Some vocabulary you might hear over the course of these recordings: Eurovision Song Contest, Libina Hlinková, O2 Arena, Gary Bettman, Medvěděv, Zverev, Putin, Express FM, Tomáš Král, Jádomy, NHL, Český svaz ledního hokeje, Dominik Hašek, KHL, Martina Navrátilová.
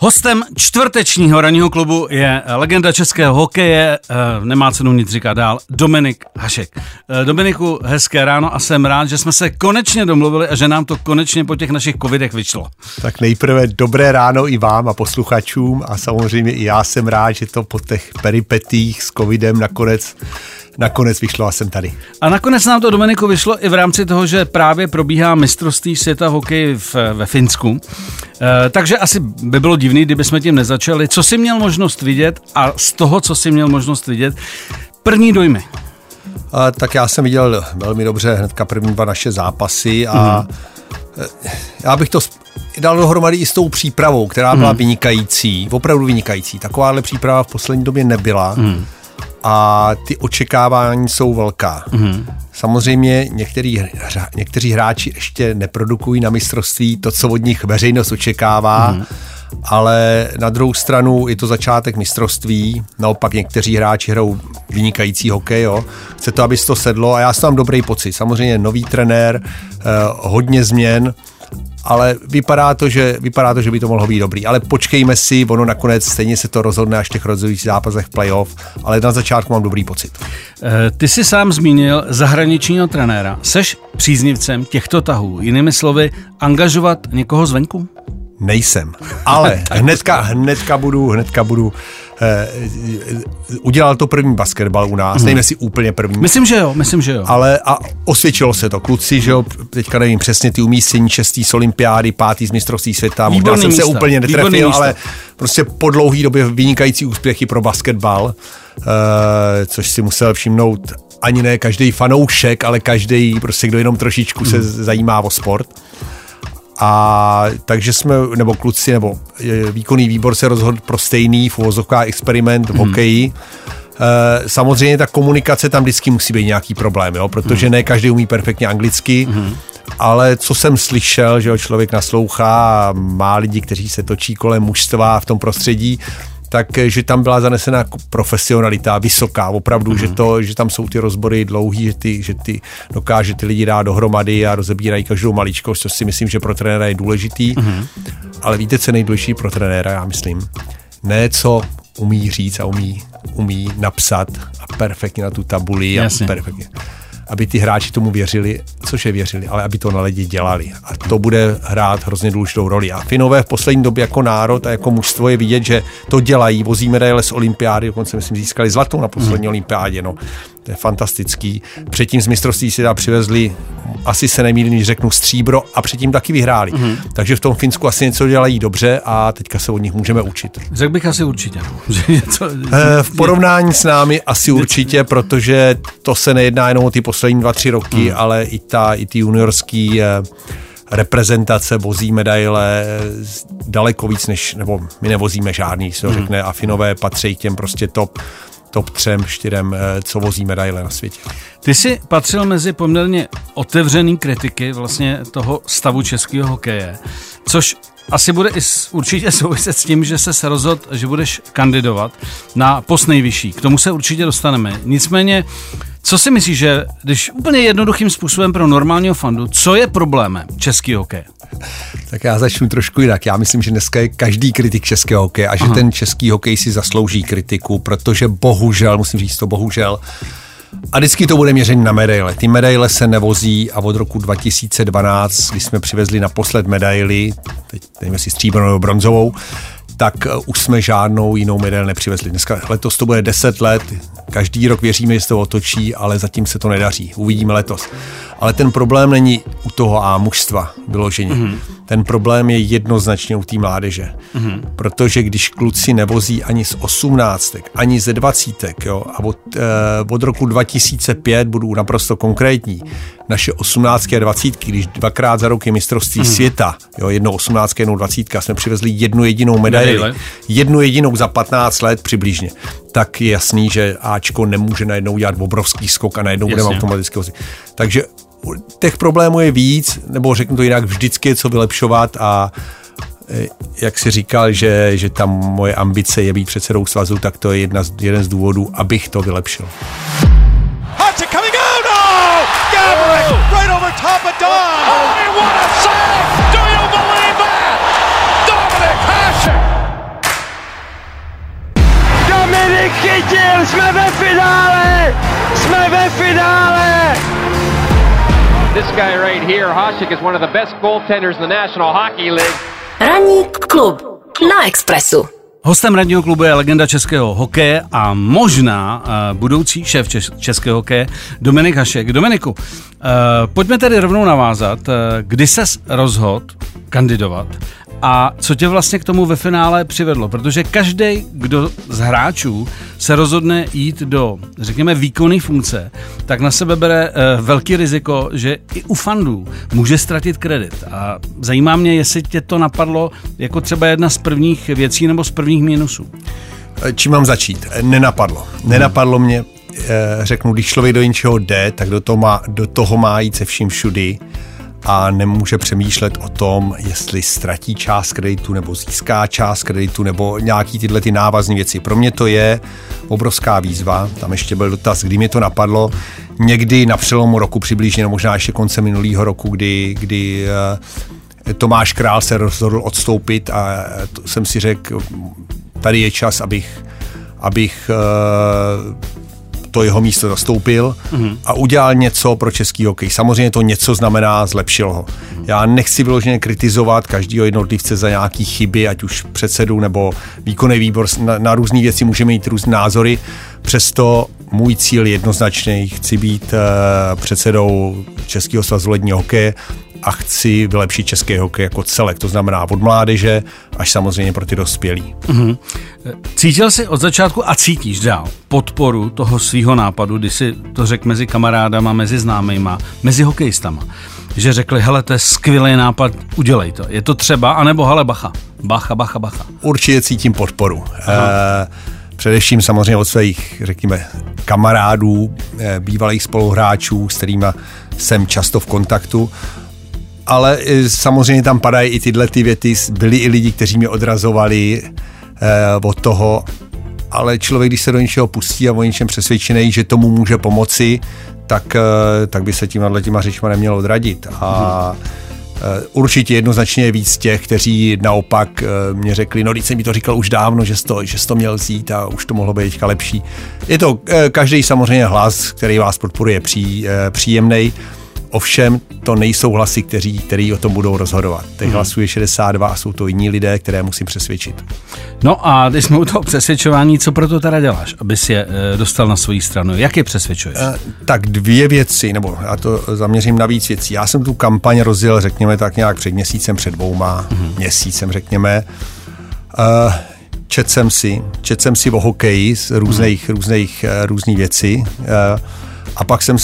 Hostem čtvrtečního ranního klubu je legenda českého hokeje, nemá cenu nic říkat dál, Dominik Hašek. Dominiku, hezké ráno a jsem rád, že jsme se konečně domluvili a že nám to konečně po těch našich covidech vyšlo. Tak nejprve dobré ráno i vám a posluchačům a samozřejmě i já jsem rád, že to po těch peripetích s covidem nakonec vyšlo a jsem tady. A nakonec nám to, Dominiku, vyšlo i v rámci toho, že právě probíhá mistrovství světa hokeji ve Finsku. Takže asi by bylo divný, kdyby jsme tím nezačali. Co jsi měl možnost vidět a z toho, co jsi měl možnost vidět, první dojmy? Tak já jsem viděl velmi dobře hnedka první dva naše zápasy a já bych to dal dohromady i s tou přípravou, která byla vynikající, opravdu vynikající. Takováhle příprava v poslední době nebyla. A ty očekávání jsou velká. Samozřejmě někteří hráči ještě neprodukují na mistrovství to, co od nich veřejnost očekává, ale na druhou stranu je to začátek mistrovství, naopak někteří hráči hrajou vynikající hokej, jo. Chce to, aby se to sedlo a já si mám dobrý pocit. Samozřejmě nový trenér, hodně změn, ale vypadá to, že by to mohlo být dobrý. Ale počkejme si, ono nakonec stejně se to rozhodne až v těch rozhodujících zápasech playoff, ale na začátku mám dobrý pocit. Ty jsi sám zmínil zahraničního trenéra. Seš příznivcem těchto tahů? Jinými slovy, angažovat někoho zvenku? Nejsem, ale hnedka budu udělal to první basketbal u nás, nevím, jestli úplně první. Myslím, že jo. Ale a osvědčilo se to, kluci, že jo, teďka nevím přesně ty umístění, 6. z olympiády, 5. z mistrovství světa, možná jsem se úplně netrefil, ale prostě po dlouhý době vynikající úspěchy pro basketbal, což si musel všimnout ani ne každý fanoušek, ale každý, prostě kdo jenom trošičku se zajímá o sport. A takže jsme, nebo kluci, nebo výkonný výbor se rozhodl pro stejný v uvozovkách experiment v hokeji. Samozřejmě ta komunikace tam vždycky musí být nějaký problém, jo? Protože ne každý umí perfektně anglicky, ale co jsem slyšel, že člověk naslouchá, má lidi, kteří se točí kolem mužstva v tom prostředí, takže tam byla zanesena profesionalita vysoká, opravdu, že tam jsou ty rozbory dlouhý, že ty dokáže ty lidi dát dohromady a rozebírají každou maličkost, což si myslím, že pro trenéra je důležitý. Ale víte, co je nejdůležitější pro trenéra, já myslím? Ne, co umí říct a umí napsat a perfektně na tu tabuli. Jasně. A perfektně. Aby ty hráči tomu věřili, ale aby to na ledě dělali. A to bude hrát hrozně důležitou roli. A Finové v poslední době jako národ a jako mužstvo je vidět, že to dělají, vozí medaile z olympiády, dokonce myslím získali zlatou na poslední olympiádě, no. To je fantastický. Předtím z mistrovství si přivezli, asi se nemýlím, řeknu stříbro a předtím taky vyhráli. Takže v tom Finsku asi něco dělají dobře a teďka se od nich můžeme učit. Řekl bych asi určitě. V porovnání s námi asi určitě, protože to se nejedná jenom o ty poslední 2-3 roky, ale i ty juniorský reprezentace vozí medaile daleko víc než, nebo my nevozíme žádný, se řekne, a Finové patří těm prostě top 3, 4, co vozí medaile na světě. Ty jsi patřil mezi poměrně otevřený kritiky vlastně toho stavu českého hokeje, což asi bude i určitě souviset s tím, že se rozhodl, že budeš kandidovat na post nejvyšší. K tomu se určitě dostaneme. Nicméně, co si myslíš, že když úplně jednoduchým způsobem pro normálního fandu, co je problémem českého hokeje? Tak já začnu trošku jinak. Já myslím, že dneska je každý kritik českého hokeje a že ten český hokej si zaslouží kritiku, protože bohužel, musím říct to bohužel, a vždycky to bude měření na medaile. Ty medaile se nevozí a od roku 2012, když jsme přivezli naposled medaili, teď nevím, jestli stříbrnou nebo bronzovou, tak už jsme žádnou jinou medaili nepřivezli. Dneska letos to bude 10 let, každý rok věříme, že se to otočí, ale zatím se to nedaří. Uvidíme letos. Ale ten problém není u toho mužstva vyloženě. Ten problém je jednoznačně u té mládeže. Protože když kluci nevozí ani z 18, ani ze 20, jo, a od roku 2005 budu naprosto konkrétní, naše 18 a 20, když dvakrát za rok je mistrovství světa, jo, jednou 18, jednou 20, jsme přivezli jednu jedinou medaili, jednu jedinou za 15 let přibližně, tak je jasný, že Ačko nemůže najednou dělat obrovský skok a najednou budeme automaticky vozit. Takže těch problémů je víc, nebo řeknu to jinak, vždycky je co vylepšovat a jak jsi říkal, že tam moje ambice je být předsedou svazu, tak to je jeden z důvodů, abych to vylepšil. Dominik Hašek! Chytil, jsme ve finále! Jsme ve finále! This guy right here, Hašek, is one of the best goaltenders in the National Hockey League. Ranní klub na Expressu. Hostem Ranního klubu je legenda českého hokeje a možná budoucí šéf českého hokeje Dominik Hašek. Dominiku, pojďme tedy rovnou navázat, kdy ses rozhodl kandidovat a co tě vlastně k tomu ve finále přivedlo, protože každý, kdo z hráčů se rozhodne jít do, řekněme, výkonné funkce, tak na sebe bere velký riziko, že i u fandů může ztratit kredit. A zajímá mě, jestli tě to napadlo jako třeba jedna z prvních věcí nebo z prvních mínusů. Čím mám začít? Nenapadlo. Nenapadlo mě, řeknu, když člověk do něčeho jde, tak do toho má jít se vším všudy a nemůže přemýšlet o tom, jestli ztratí část kreditu nebo získá část kreditu nebo nějaký tyhle ty návazné věci. Pro mě to je obrovská výzva. Tam ještě byl dotaz, kdy mi to napadlo. Někdy na přelomu roku přibližně, no možná ještě konce minulého roku, kdy Tomáš Král se rozhodl odstoupit a jsem si řekl, tady je čas, abych to jeho místo zastoupil a udělal něco pro český hokej. Samozřejmě to něco znamená, zlepšil ho. Já nechci vyloženě kritizovat každého jednotlivce za nějaké chyby, ať už předsedu nebo výkonný výbor, na různé věci můžeme mít různé názory, přesto můj cíl je jednoznačný, chci být předsedou Českého svazu ledního hokeje a chci vylepšit český hokej jako celek, to znamená od mládeže až samozřejmě pro ty dospělí. Mm-hmm. Cítil jsi od začátku a cítíš dál podporu toho svýho nápadu, když si to řekl mezi kamarádama, mezi známejma, mezi hokejistama, že řekli, hele, to je skvělý nápad, udělej to. Je to třeba, anebo hele, bacha. Určitě cítím podporu. Především samozřejmě od svých, řekněme, kamarádů, bývalých spoluhráčů, s kterými jsem často v kontaktu. Ale samozřejmě tam padají i tyhle ty věty, byli i lidi, kteří mě odrazovali od toho, ale člověk, když se do něčeho pustí a o něčem přesvědčený, že tomu může pomoci, tak by se těma řečma neměl odradit. A určitě jednoznačně je víc těch, kteří naopak mě řekli, no když jsem mi to říkal už dávno, že jsi to měl vzít a už to mohlo být teďka lepší. Je to každý samozřejmě hlas, který vás podporuje, příjemnej. Ovšem, to nejsou hlasy, který o tom budou rozhodovat. Těch hlasů je 62 a jsou to jiní lidé, které musím přesvědčit. No a když jsme u toho přesvědčování, co proto teda děláš, abys je dostal na svoji stranu? Jak je přesvědčuješ? Tak dvě věci, nebo já to zaměřím na víc věcí. Já jsem tu kampaň rozdělil, řekněme, tak nějak před měsícem, před dvouma měsícem, řekněme. Četl jsem si o hokeji z různých věcí a pak jsem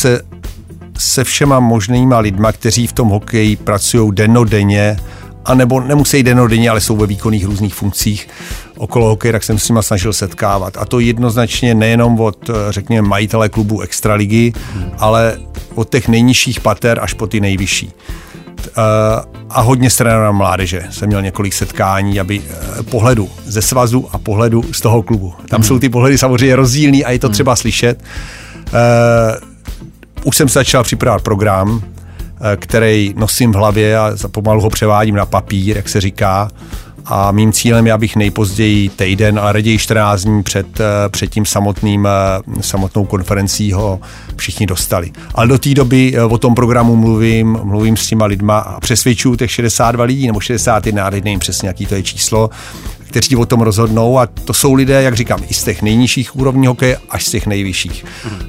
se všema možnýma lidma, kteří v tom hokeji pracují dennodenně, anebo nemusí dennodenně, ale jsou ve výkonných různých funkcích okolo hokeje, tak jsem s nima snažil setkávat. A to jednoznačně nejenom od, řekněme, majitele klubu Extraligy, ale od těch nejnižších pater až po ty nejvyšší. A hodně s trenérem mládeže. Jsem měl několik setkání, aby pohledu ze svazu a pohledu z toho klubu. Tam jsou ty pohledy samozřejmě rozdílný a je to třeba slyšet. Už jsem se začal připravovat program, který nosím v hlavě a pomalu ho převádím na papír, jak se říká. A mým cílem je, abych nejpozději týden, ale raději 14 dní před tím samotnou konferencí ho všichni dostali. Ale do té doby o tom programu mluvím s těma lidma a přesvědčuju těch 62 lidí, nebo 61, nevím přesně, jaký to je číslo, kteří o tom rozhodnou a to jsou lidé, jak říkám, i z těch nejnižších úrovní hokeje až z těch nejvyšších.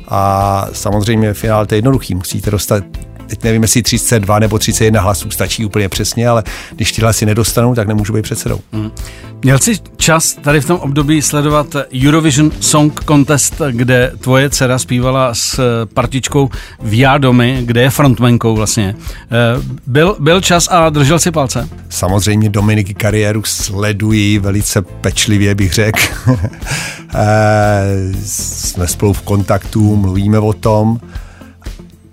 A samozřejmě finále to je jednoduchý, musíte dostat, teď nevím, jestli 32 nebo 31 hlasů, stačí úplně přesně, ale když ty hlasy nedostanou, tak nemůžu být předsedou. Měl jsi čas tady v tom období sledovat Eurovision Song Contest, kde tvoje dcera zpívala s partičkou v Jádomy, kde je frontmankou vlastně. Byl čas a držel si palce? Samozřejmě Dominiky kariéru sleduji velice pečlivě, bych řekl. Jsme spolu v kontaktu, mluvíme o tom.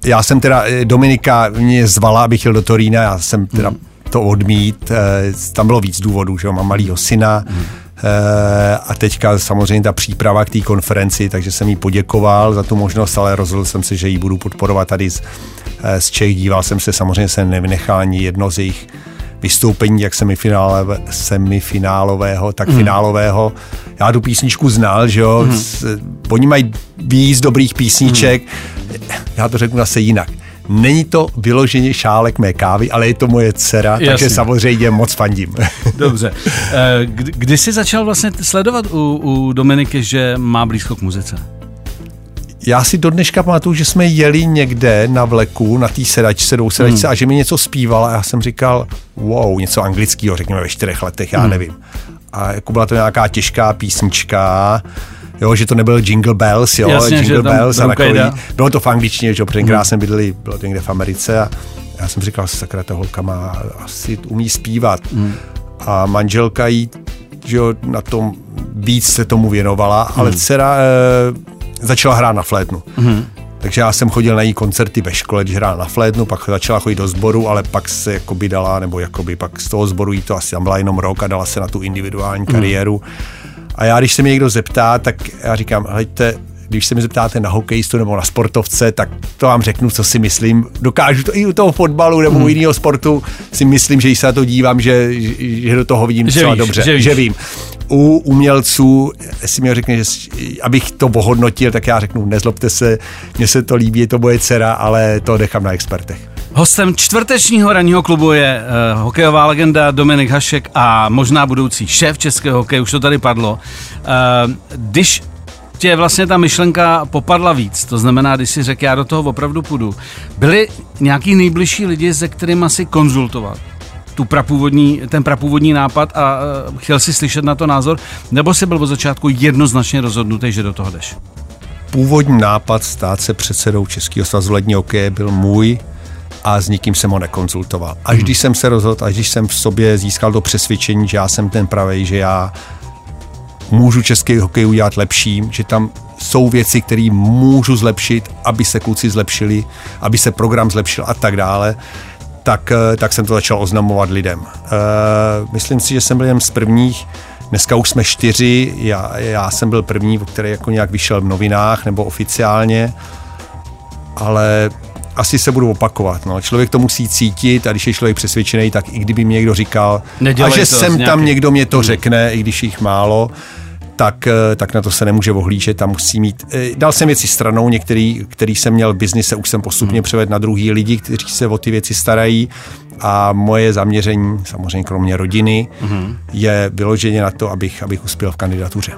Já jsem teda, Dominika mě zvala, abych jel do Torína, já jsem teda to odmít, tam bylo víc důvodů, že mám malýho syna a teďka samozřejmě ta příprava k té konferenci, takže jsem jí poděkoval za tu možnost, ale rozhodl jsem se, že ji budu podporovat tady z Čech, díval jsem se, samozřejmě jsem nevynechal ani jedno z jejich vystoupení jak semifinálového, tak finálového. Já tu písničku znal, že jo, oni mají víc dobrých písniček, já to řeknu zase jinak. Není to vyloženě šálek mé kávy, ale je to moje dcera, jasně, takže samozřejmě moc fandím. Dobře. Kdy jsi začal vlastně sledovat u Dominiky, že má blízko k muzice? Já si do dneška pamatuju, že jsme jeli někde na vleku, na té sedačce, a že mi něco zpívala a já jsem říkal, wow, něco anglického, řekněme ve 4 letech, já nevím. A jako byla to nějaká těžká písnička, jo, že to nebyl Jingle Bells, jo, jasně, Jingle Bells a takový. Bylo to v angličtině, že jo, protože tenkrát jsem bydlel, bylo to někde v Americe a já jsem říkal, sakra, ta holka má, asi umí zpívat. A manželka jí, že jo, na tom víc se tomu věnovala, ale dcera začala hrát na flétnu. Takže já jsem chodil na její koncerty ve škole, když hrála na flétnu, pak začala chodit do sboru, ale pak se jakoby dala, nebo jakoby pak z toho sboru jí to asi, tam byla jenom rok a dala se na tu individuální kariéru. A já, když se mě někdo zeptá, tak já říkám, hejte, když se mi zeptáte na hokejistu nebo na sportovce, tak to vám řeknu, co si myslím. Dokážu to i u toho fotbalu nebo u jiného sportu, si myslím, že když se na to dívám, že do toho vidím docela dobře, že vím. U umělců, jestli mi řekne, že abych to ohodnotil, tak já řeknu, nezlobte se, mně se to líbí, je to moje dcera, ale to nechám na expertech. Hostem čtvrtečního ranního klubu je hokejová legenda Dominik Hašek a možná budoucí šéf českého hokeje, už to tady padlo. Když tě vlastně ta myšlenka popadla víc, to znamená, když si řekl, já do toho opravdu půjdu, byli nějaký nejbližší lidi, se kterými si konzultoval ten prapůvodní nápad a chtěl si slyšet na to názor, nebo jsi byl od začátku jednoznačně rozhodnutý, že do toho jdeš? Původní nápad stát se předsedou Českého svazu ledního hokeje byl můj a s nikým jsem ho nekonzultoval. Až když jsem se rozhodl, až když jsem v sobě získal to přesvědčení, že já jsem ten pravej, že já můžu český hokej udělat lepším, že tam jsou věci, které můžu zlepšit, aby se kluci zlepšili, aby se program zlepšil a tak dále, tak jsem to začal oznamovat lidem. Myslím si, že jsem byl jeden z prvních, dneska už jsme 4, já jsem byl první, který jako nějak vyšel v novinách nebo oficiálně, ale asi se budu opakovat. No. Člověk to musí cítit a když je člověk přesvědčený, tak i kdyby mi někdo říkal, nedělej a že sem nějaký... tam někdo mě to řekne, i když jich málo, tak na to se nemůže ohlížet, tam musí mít... Dal jsem věci stranou, některý, který jsem měl v biznise, už jsem postupně převedl na druhý lidi, kteří se o ty věci starají a moje zaměření, samozřejmě kromě rodiny, je vyloženě na to, abych uspěl v kandidatuře.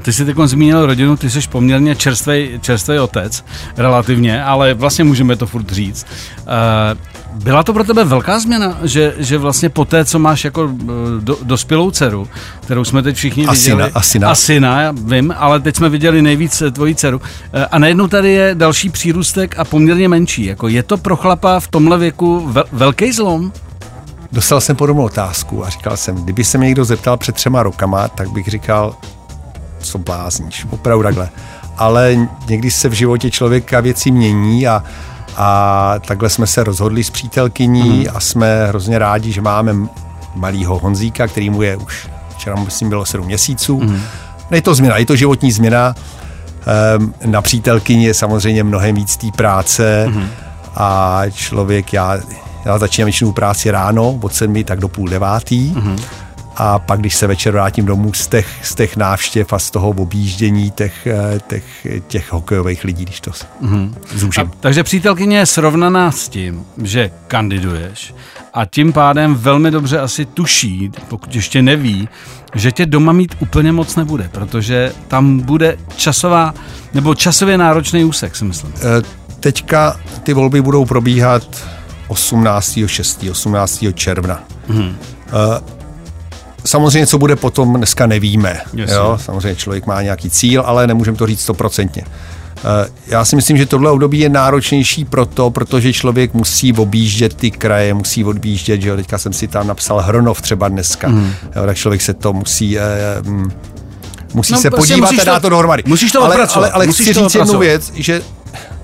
Ty jsi teď zmínil rodinu, ty jsi poměrně čerstvý otec, relativně, ale vlastně můžeme to furt říct. Byla to pro tebe velká změna, že vlastně po té, co máš jako dospělou dceru, kterou jsme teď všichni viděli... Asina, já vím, ale teď jsme viděli nejvíc tvoji dceru. A najednou tady je další přírůstek a poměrně menší. Jako je to pro chlapa v tomhle věku velký zlom? Dostal jsem podobnou otázku a říkal jsem, kdyby se mě někdo zeptal před 3 rokama, tak bych říkal... co blázníš, opravdu takhle. Ale někdy se v životě člověka věci mění a takhle jsme se rozhodli s přítelkyní a jsme hrozně rádi, že máme malýho Honzíka, který mu je už, včera myslím bylo 7 měsíců. Je to změna, je to životní změna. Na přítelkyni je samozřejmě mnohem víc té práce a člověk, já začínám většinou práci ráno od 7 tak do 8:30. A pak, když se večer vrátím domů z těch návštěv a z toho objíždění těch hokejových lidí, když to zúžím. Takže přítelkyně je srovnaná s tím, že kandiduješ a tím pádem velmi dobře asi tuší, pokud ještě neví, že tě doma mít úplně moc nebude, protože tam bude časově náročný úsek, si myslím. Teďka ty volby budou probíhat 18. června. Samozřejmě, co bude potom, dneska nevíme. Jo? Samozřejmě člověk má nějaký cíl, ale nemůžeme to říct 100%. Já si myslím, že tohle období je náročnější protože člověk musí objíždět ty kraje, musí odbíždět, že jo, teďka jsem si tam napsal Hronov třeba dneska, jo? Tak člověk se to musí... Musí se podívat a dát to dohromady. Musíš to odpracovat. Ale chci říct jednu věc, že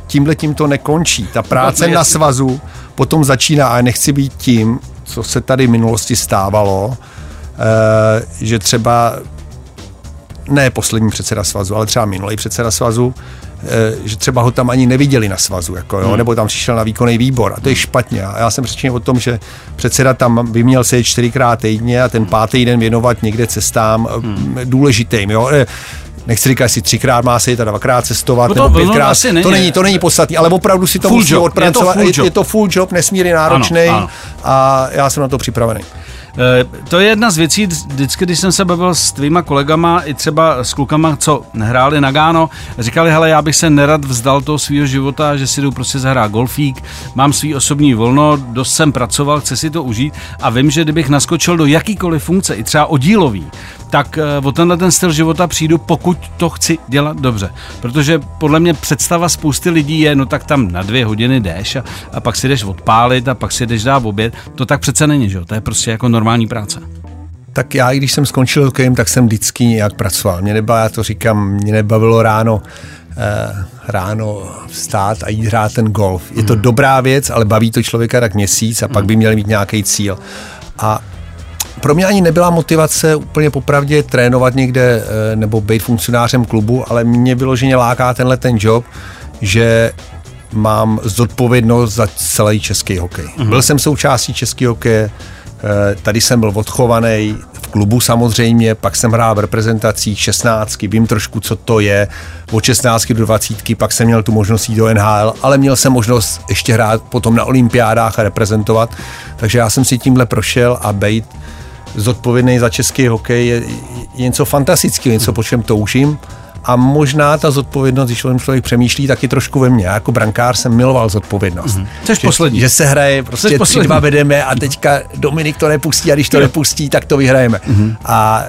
tímhletím to nekončí. Ta práce na svazu potom začíná a nechci být tím, co se tady v minulosti stávalo, že třeba ne poslední předseda svazu, ale třeba minulý předseda svazu že třeba ho tam ani neviděli na svazu, jako, jo, nebo tam přišel na výkonný výbor a to je špatně. A já jsem přesvědčen o tom, že předseda tam by měl sedět 4x týdně a ten 5. den věnovat někde cestám důležitým, jo. Nechci říkat, jestli 3x má se jít a 2x cestovat, nebo 5x, to není podstatný, ale opravdu si to musí odpracovat, je to full job, nesmírně náročný a já jsem na to připravený. To je jedna z věcí, vždycky, když jsem se bavil s tvýma kolegama i třeba s klukama, co hráli na gáno, říkali, hele, já bych se nerad vzdal toho svýho života, že si jdu prostě zahrát golfík, mám svý osobní volno, dost jsem pracoval, chci si to užít a vím, že kdybych naskočil do jakýkoliv funkce, i třeba oddílový, tak o tenhle ten styl života přijdu, pokud to chci dělat dobře. Protože podle mě představa spousty lidí je, no tak tam na 2 hodiny jdeš a pak si jdeš odpálit a pak si jdeš dát oběd. To tak přece není, že jo? To je prostě jako normální práce. Tak já, když jsem skončil hokejem, tak jsem vždycky nějak pracoval. Mě nebavilo ráno vstát a jít hrát ten golf. Je to dobrá věc, ale baví to člověka tak měsíc a pak by měl mít nějaký cíl. A pro mě ani nebyla motivace úplně popravdě trénovat někde nebo být funkcionářem klubu, ale mě vyloženě láká tenhle ten job, že mám zodpovědnost za celý český hokej. Byl jsem součástí českého hokeje, tady jsem byl odchovaný v klubu samozřejmě, pak jsem hrál v reprezentacích 16, vím trošku, co to je, od 16 do 20, pak jsem měl tu možnost jít do NHL, ale měl jsem možnost ještě hrát potom na olympiádách a reprezentovat, takže já jsem si tímhle prošel a bejt zodpovědný za český hokej je něco fantastického, něco, po čem toužím. A možná ta zodpovědnost, když člověk přemýšlí, taky trošku ve mně. Já jako brankář jsem miloval zodpovědnost. Což poslední. Že se hraje, prostě 3-2 vedeme a teďka Dominik to nepustí a když to nepustí, tak to vyhrajeme. A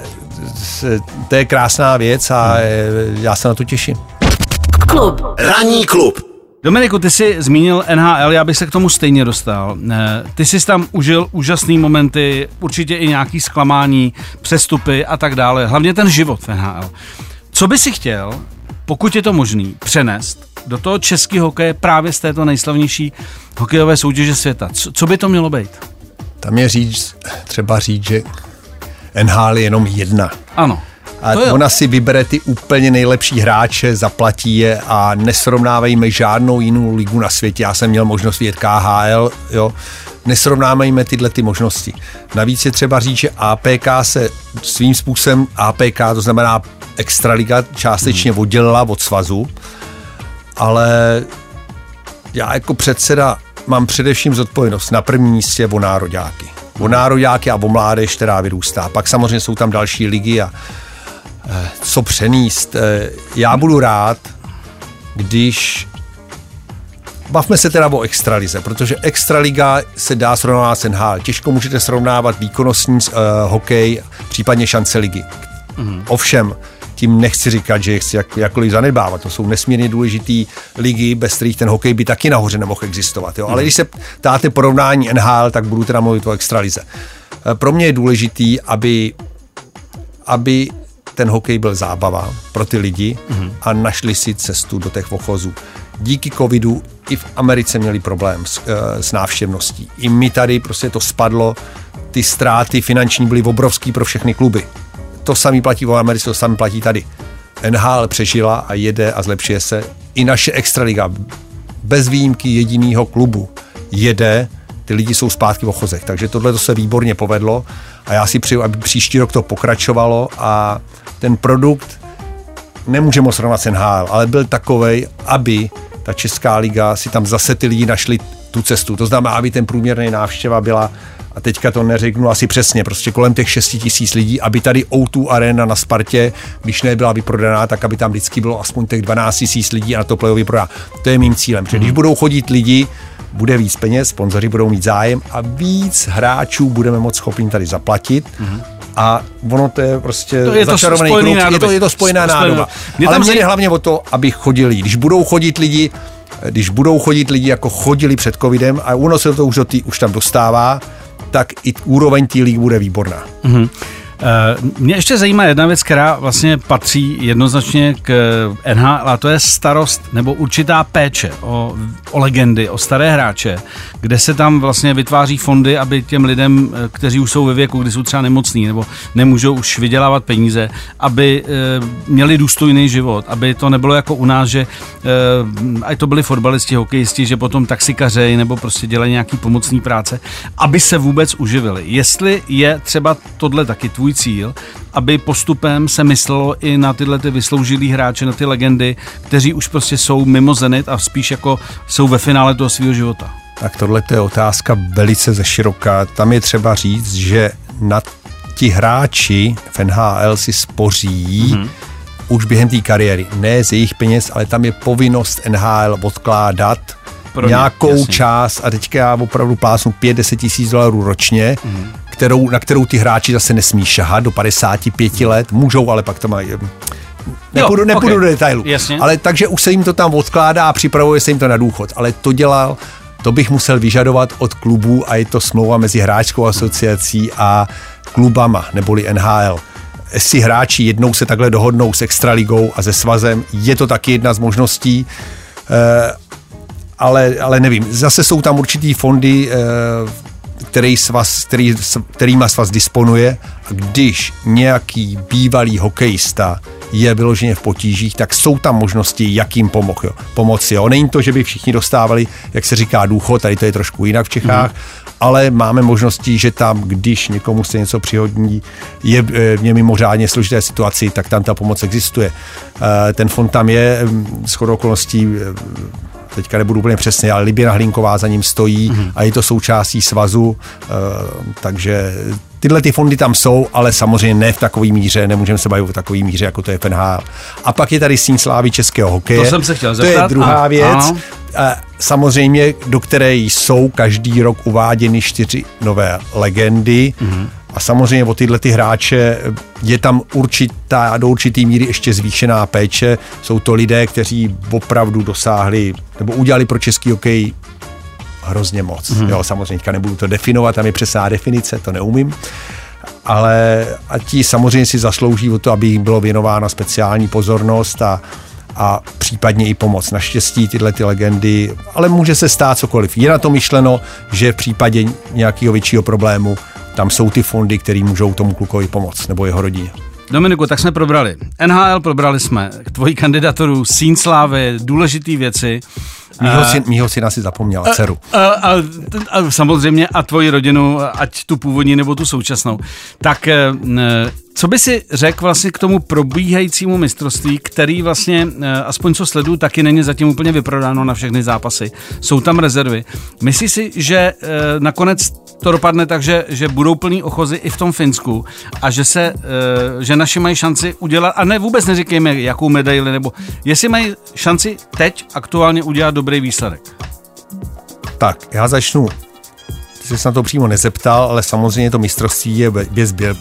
to je krásná věc a já se na to těším. Klub. Ranní klub. Dominiku, ty jsi zmínil NHL, já bych se k tomu stejně dostal. Ty jsi tam užil úžasné momenty, určitě i nějaké zklamání, přestupy a tak dále. Hlavně ten život v NHL. Co by si chtěl, pokud je to možný, přenést do toho českého hokeje právě z této nejslavnější hokejové soutěže světa? Co by to mělo být? Tam je třeba říct, že NHL je jenom jedna. Ano. A ona si vybere ty úplně nejlepší hráče, zaplatí je a nesrovnávejme žádnou jinou ligu na světě. Já jsem měl možnost vidět KHL, jo. Nesrovnáváme tyhle ty možnosti. Navíc je třeba říct, že APK se svým způsobem, APK, to znamená extraliga, částečně oddělila od svazu, ale já jako předseda mám především zodpovědnost na prvním místě o nároďáky a o mládež, která vyrůstá. Pak samozřejmě jsou tam další ligy a co přenést. Já budu rád, když bavme se teda o extralize, protože extraliga se dá srovnávat s NHL. Těžko můžete srovnávat výkonnostní hokej, případně šance ligy. Ovšem, tím nechci říkat, že je chci jakkoliv zanedbávat. To jsou nesmírně důležitý ligy, bez kterých ten hokej by taky nahoře nemohl existovat. Jo? Ale když se ptáte porovnání NHL, tak budu teda mluvit o extralize. Pro mě je důležitý, aby ten hokej byl zábava pro ty lidi a našli si cestu do těch ochozů. Díky covidu i v Americe měli problém s návštěvností. I my tady prostě to spadlo, ty ztráty finanční byly obrovský pro všechny kluby. To samý platí v Americe, to samý platí tady. NHL přežila a jede a zlepšuje se. I naše extraliga bez výjimky jedinýho klubu jede, ty lidi jsou zpátky v ochozech. Takže tohle se výborně povedlo a já si přeju, aby příští rok to pokračovalo a ten produkt nemůžeme ho srovnat s NHL, ale byl takovej, aby ta česká liga si tam zase ty lidi našli tu cestu. To znamená, aby ten průměrný návštěva byla, a teďka to neřeknu asi přesně, prostě kolem těch 6 000 lidí, aby tady O2 Arena na Spartě, když nebyla vyprodaná, tak aby tam vždycky bylo aspoň těch 12 000 lidí a na to playoff prodaná. To je mým cílem, protože když budou chodit lidi, bude víc peněz, sponzoři budou mít zájem a víc hráčů budeme moc schopni tady zaplatit. A ono to je prostě začarovaný kruh, je to spojená nádoba. Ale mě jde hlavně o to, aby chodili. Když budou chodit lidi, jako chodili před covidem, a ono se to už tam dostává, tak i úroveň té ligy bude výborná. Mě ještě zajímá jedna věc, která vlastně patří jednoznačně k NHL, a to je starost nebo určitá péče o legendy, o staré hráče, kde se tam vlastně vytváří fondy, aby těm lidem, kteří už jsou ve věku, kdy jsou třeba nemocní nebo nemůžou už vydělávat peníze, aby měli důstojný život, aby to nebylo jako u nás, že ať to byli fotbalisti, hokejisti, že potom taxikaři nebo prostě dělají nějaký pomocný práce, aby se vůbec uživili. Jestli je třeba tohle taky tvůj cíl, aby postupem se myslelo i na tyhle ty vysloužilý hráče, na ty legendy, kteří už prostě jsou mimo zenit a spíš jako jsou ve finále toho svého života. Tak tohle je otázka velice zeširoká. Tam je třeba říct, že na ti hráči v NHL si spoří už během té kariéry. Ne z jejich peněz, ale tam je povinnost NHL odkládat nějakou část, a teďka já opravdu plásnu 5-10 tisíc dolarů ročně, na kterou ty hráči zase nesmí šahat do 55 let, můžou, ale pak to mají... Nepůjdu do detailu. Jasně. Ale takže už se jim to tam odkládá a připravuje se jim to na důchod. Ale to bych musel vyžadovat od klubů a je to smlouva mezi hráčskou asociací a klubama, neboli NHL. Jestli hráči jednou se takhle dohodnou s extraligou a se svazem, je to taky jedna z možností, ale nevím. Zase jsou tam určitý fondy, kterýma svaz disponuje, a když nějaký bývalý hokejista je vyloženě v potížích, tak jsou tam možnosti, jak jim pomoci. Není to, že by všichni dostávali, jak se říká, důchod, tady to je trošku jinak v Čechách, ale máme možnosti, že tam, když někomu se něco přihodní, je v něm mimořádně složité situaci, tak tam ta pomoc existuje. Ten fond tam je, shodou okolností, teďka nebudu úplně přesně, ale Libina Hlinková za ním stojí a je to součástí svazu, takže tyhle ty fondy tam jsou, ale samozřejmě ne v takové míře, nemůžeme se bavit o takové míře, jako to je NHL. A pak je tady síň slávy českého hokeje. To jsem se chtěl zeptat. To je druhá věc. Samozřejmě, do které jsou každý rok uváděny 4 nové legendy. A samozřejmě o tyhle ty hráče je tam do určitý míry ještě zvýšená péče. Jsou to lidé, kteří opravdu dosáhli nebo udělali pro český hokej hrozně moc. Jo, samozřejmě nebudu to definovat, tam je přesná definice, to neumím. Ale a ti samozřejmě si zaslouží o to, aby jim bylo věnována speciální pozornost a případně i pomoc. Naštěstí tyhle ty legendy, ale může se stát cokoliv. Je na to myšleno, že v případě nějakého většího problému tam jsou ty fondy, které můžou tomu klukovi pomoct, nebo jeho rodině. Dominiku, tak jsme probrali NHL, probrali jsme tvojí kandidaturu, síň slávy, důležitý věci. Mýho syna si zapomněl, dceru. A samozřejmě a tvoji rodinu, ať tu původní nebo tu současnou. Tak co by si řekl vlastně k tomu probíhajícímu mistrovství, který vlastně, aspoň co sleduju, taky není zatím úplně vyprodáno na všechny zápasy. Jsou tam rezervy. Myslíš si, že nakonec to dopadne tak, že budou plný ochozy i v tom Finsku a že naši mají šanci udělat, a ne vůbec neříkejme, jakou medaili, nebo jestli mají šanci teď aktuálně udělat dobrý výsledek? Tak, já začnu. Ty jsi na to přímo nezeptal, ale samozřejmě to mistrovství je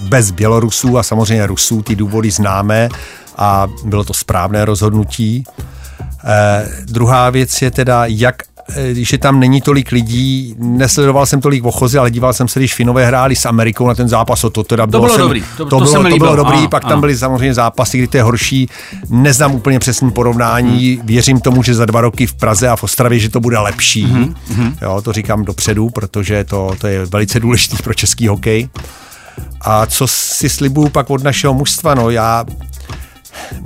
bez Bělorusů a samozřejmě Rusů, ty důvody známe a bylo to správné rozhodnutí. Druhá věc je teda, že tam není tolik lidí, nesledoval jsem tolik ochozy, ale díval jsem se, když Finové hráli s Amerikou na ten zápas, to bylo dobrý, pak tam byly samozřejmě zápasy, kdy to je horší, neznám úplně přesný porovnání, věřím tomu, že za 2 roky v Praze a v Ostravě, že to bude lepší, jo, to říkám dopředu, protože to je velice důležitý pro český hokej. A co si slibuju pak od našeho mužstva,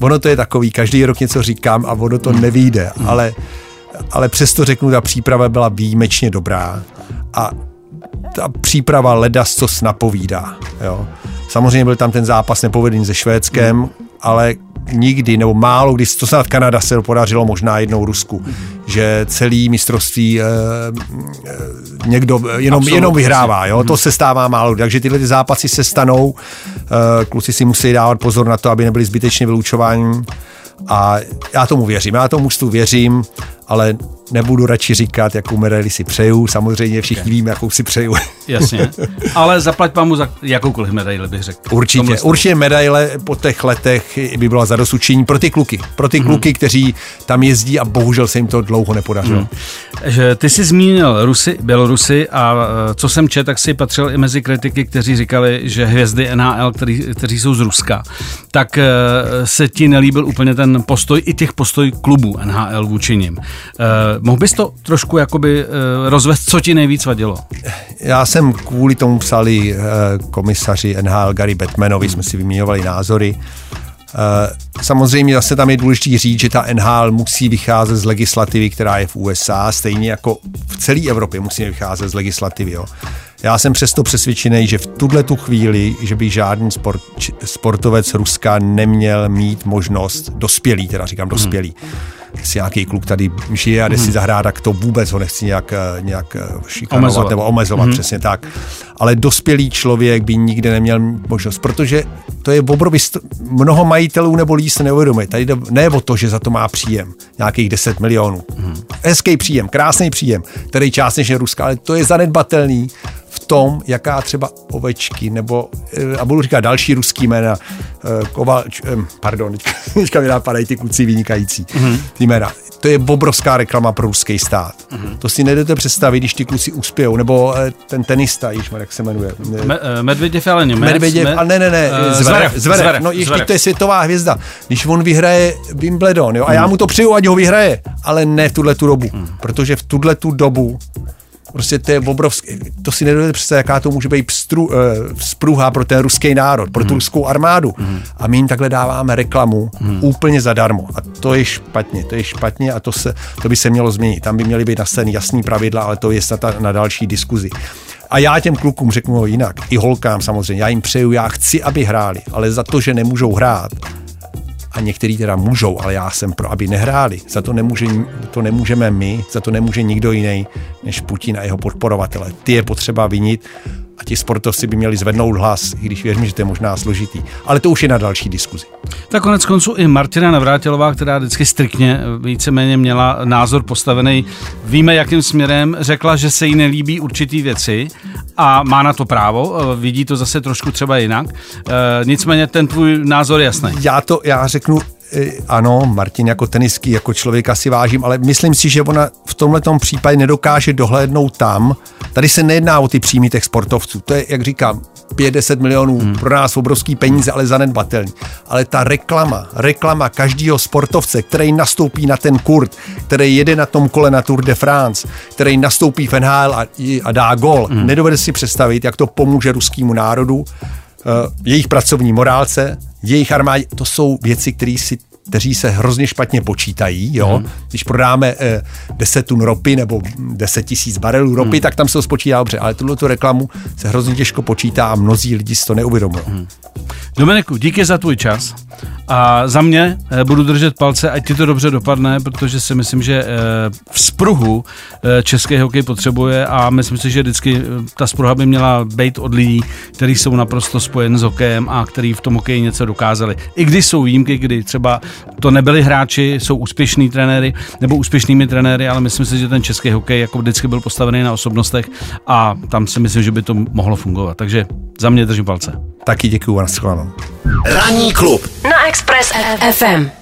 ono to je takový, každý rok něco říkám a ono to nevyjde, ale přesto řeknu, ta příprava byla výjimečně dobrá a ta příprava ledas, co napovídá. Jo. Samozřejmě byl tam ten zápas nepovedený se Švédskem, ale nikdy, nebo málo kdy, to snad Kanada se podařilo, možná jednou Rusku, že celý mistrovství někdo jenom vyhrává. Jo? To se stává málo, takže tyhle ty zápasy se stanou, kluci si musí dávat pozor na to, aby nebyli zbytečně vylučováni. A já tomu věřím, já tomu mužstvu věřím, ale nebudu radši říkat, jakou medaili si přeju, samozřejmě všichni víme, jakou si přeju. Jasně, ale zaplať pámu za jakoukoliv medaile, bych řekl. Určitě medaile po těch letech by byla zadosučení pro ty kluky. Pro ty kluky, kteří tam jezdí a bohužel se jim to dlouho nepodařilo. Ty jsi zmínil Rusy, Bělorusy a co jsem četl, tak si patřil i mezi kritiky, kteří říkali, že hvězdy NHL, kteří jsou z Ruska, tak se ti nelíbil úplně ten postoj i těch postojů klubů NHL vůči nim. Mohl bys to trošku jakoby rozvést, co ti nejvíc vadilo? Já jsem kvůli tomu psali komisaři NHL Gary Bettmanovi, jsme si vyměňovali názory. Samozřejmě zase tam je důležitý říct, že ta NHL musí vycházet z legislativy, která je v USA, stejně jako v celé Evropě musí vycházet z legislativy. Jo. Já jsem přesto přesvědčený, že v tuhletu chvíli, že by žádný sportovec Ruska neměl mít možnost, dospělý, teda říkám dospělý, jestli nějaký kluk tady žije a jde si zahrát, tak to vůbec ho nechci nějak šikanovat nebo omezovat, přesně tak. Ale dospělý člověk by nikde neměl možnost, protože to je obrovský, mnoho majitelů nebo lidí se neuvědomuje. Tady ne o to, že za to má příjem, nějakých 10 milionů. Hezký příjem, krásný příjem, který částečně je ruská, ale to je zanedbatelný v tom, jaká třeba Ovečky, nebo, a budu říkat další ruský jména, teďka mi napadají ty kluci vynikající, ty jména. To je obrovská reklama pro ruský stát. To si nejdete představit, když ty kluci uspějou, nebo ten tenista, jak se jmenuje. Medvěděv, ale Němec. Zverev. No, ještě to je světová hvězda. Když on vyhraje Wimbledon, jo, a já mu to přeju, ať ho vyhraje, ale ne v tuhletu dobu, protože v tuhletu dobu prostě to je obrovské, to si nedovedete představit, jaká to může být vzpruha pro ten ruský národ, pro tu ruskou armádu. A my jim takhle dáváme reklamu úplně zadarmo. A to je špatně a to by se mělo změnit. Tam by měly být nastaveny jasný pravidla, ale to je snad na další diskuzi. A já těm klukům řeknu ho jinak, i holkám samozřejmě, já jim přeju, já chci, aby hráli, ale za to, že nemůžou hrát, a některý teda můžou, ale já jsem pro, aby nehráli. Za to nemůžeme my, za to nemůže nikdo jiný než Putin a jeho podporovatele. Ty je potřeba vinit a ti sportovci by měli zvednout hlas, i když věřím, že to je možná složitý. Ale to už je na další diskuzi. Tak konec konců i Martina Navrátilová, která vždycky striktně víceméně měla názor postavený, víme jakým směrem, řekla, že se jí nelíbí určitý věci a má na to právo, vidí to zase trošku třeba jinak. Nicméně ten tvůj názor je jasný. Já řeknu, ano, Martin jako tenisky, jako člověka si vážím, ale myslím si, že ona v tomhletom případě nedokáže dohlédnout tam. Tady se nejedná o ty příjmy těch sportovců. To je, jak říkám, 5-10 milionů pro nás obrovský peníze, ale zanedbatelný. Ale ta reklama každého sportovce, který nastoupí na ten kurt, který jede na tom kole na Tour de France, který nastoupí v NHL a dá gól, nedovede si představit, jak to pomůže ruskému národu, jejich pracovní morálce, jejich armádě, to jsou věci, kteří se hrozně špatně počítají. Jo? Když prodáme 10 tun ropy nebo 10 000 barelů ropy, tak tam se to spočítá dobře, ale tuto reklamu se hrozně těžko počítá a mnozí lidi si to neuvědomují. Dominiku, díky za tvůj čas a za mě budu držet palce, ať ti to dobře dopadne, protože si myslím, že vzpruhu český hokej potřebuje a myslím si, že vždycky ta vzpruha by měla být od lidí, kteří jsou naprosto spojeni s hokejem a kteří v tom hokeji něco dokázali. I když jsou výjimky, kdy třeba to nebyli hráči, jsou úspěšní trenéři nebo úspěšnými trenéry, ale myslím si, že ten český hokej jako vždycky byl postavený na osobnostech a tam si myslím, že by to mohlo fungovat. Takže za mě držím palce. Taky děkuju a nashledanou. Ranní klub na Express FM.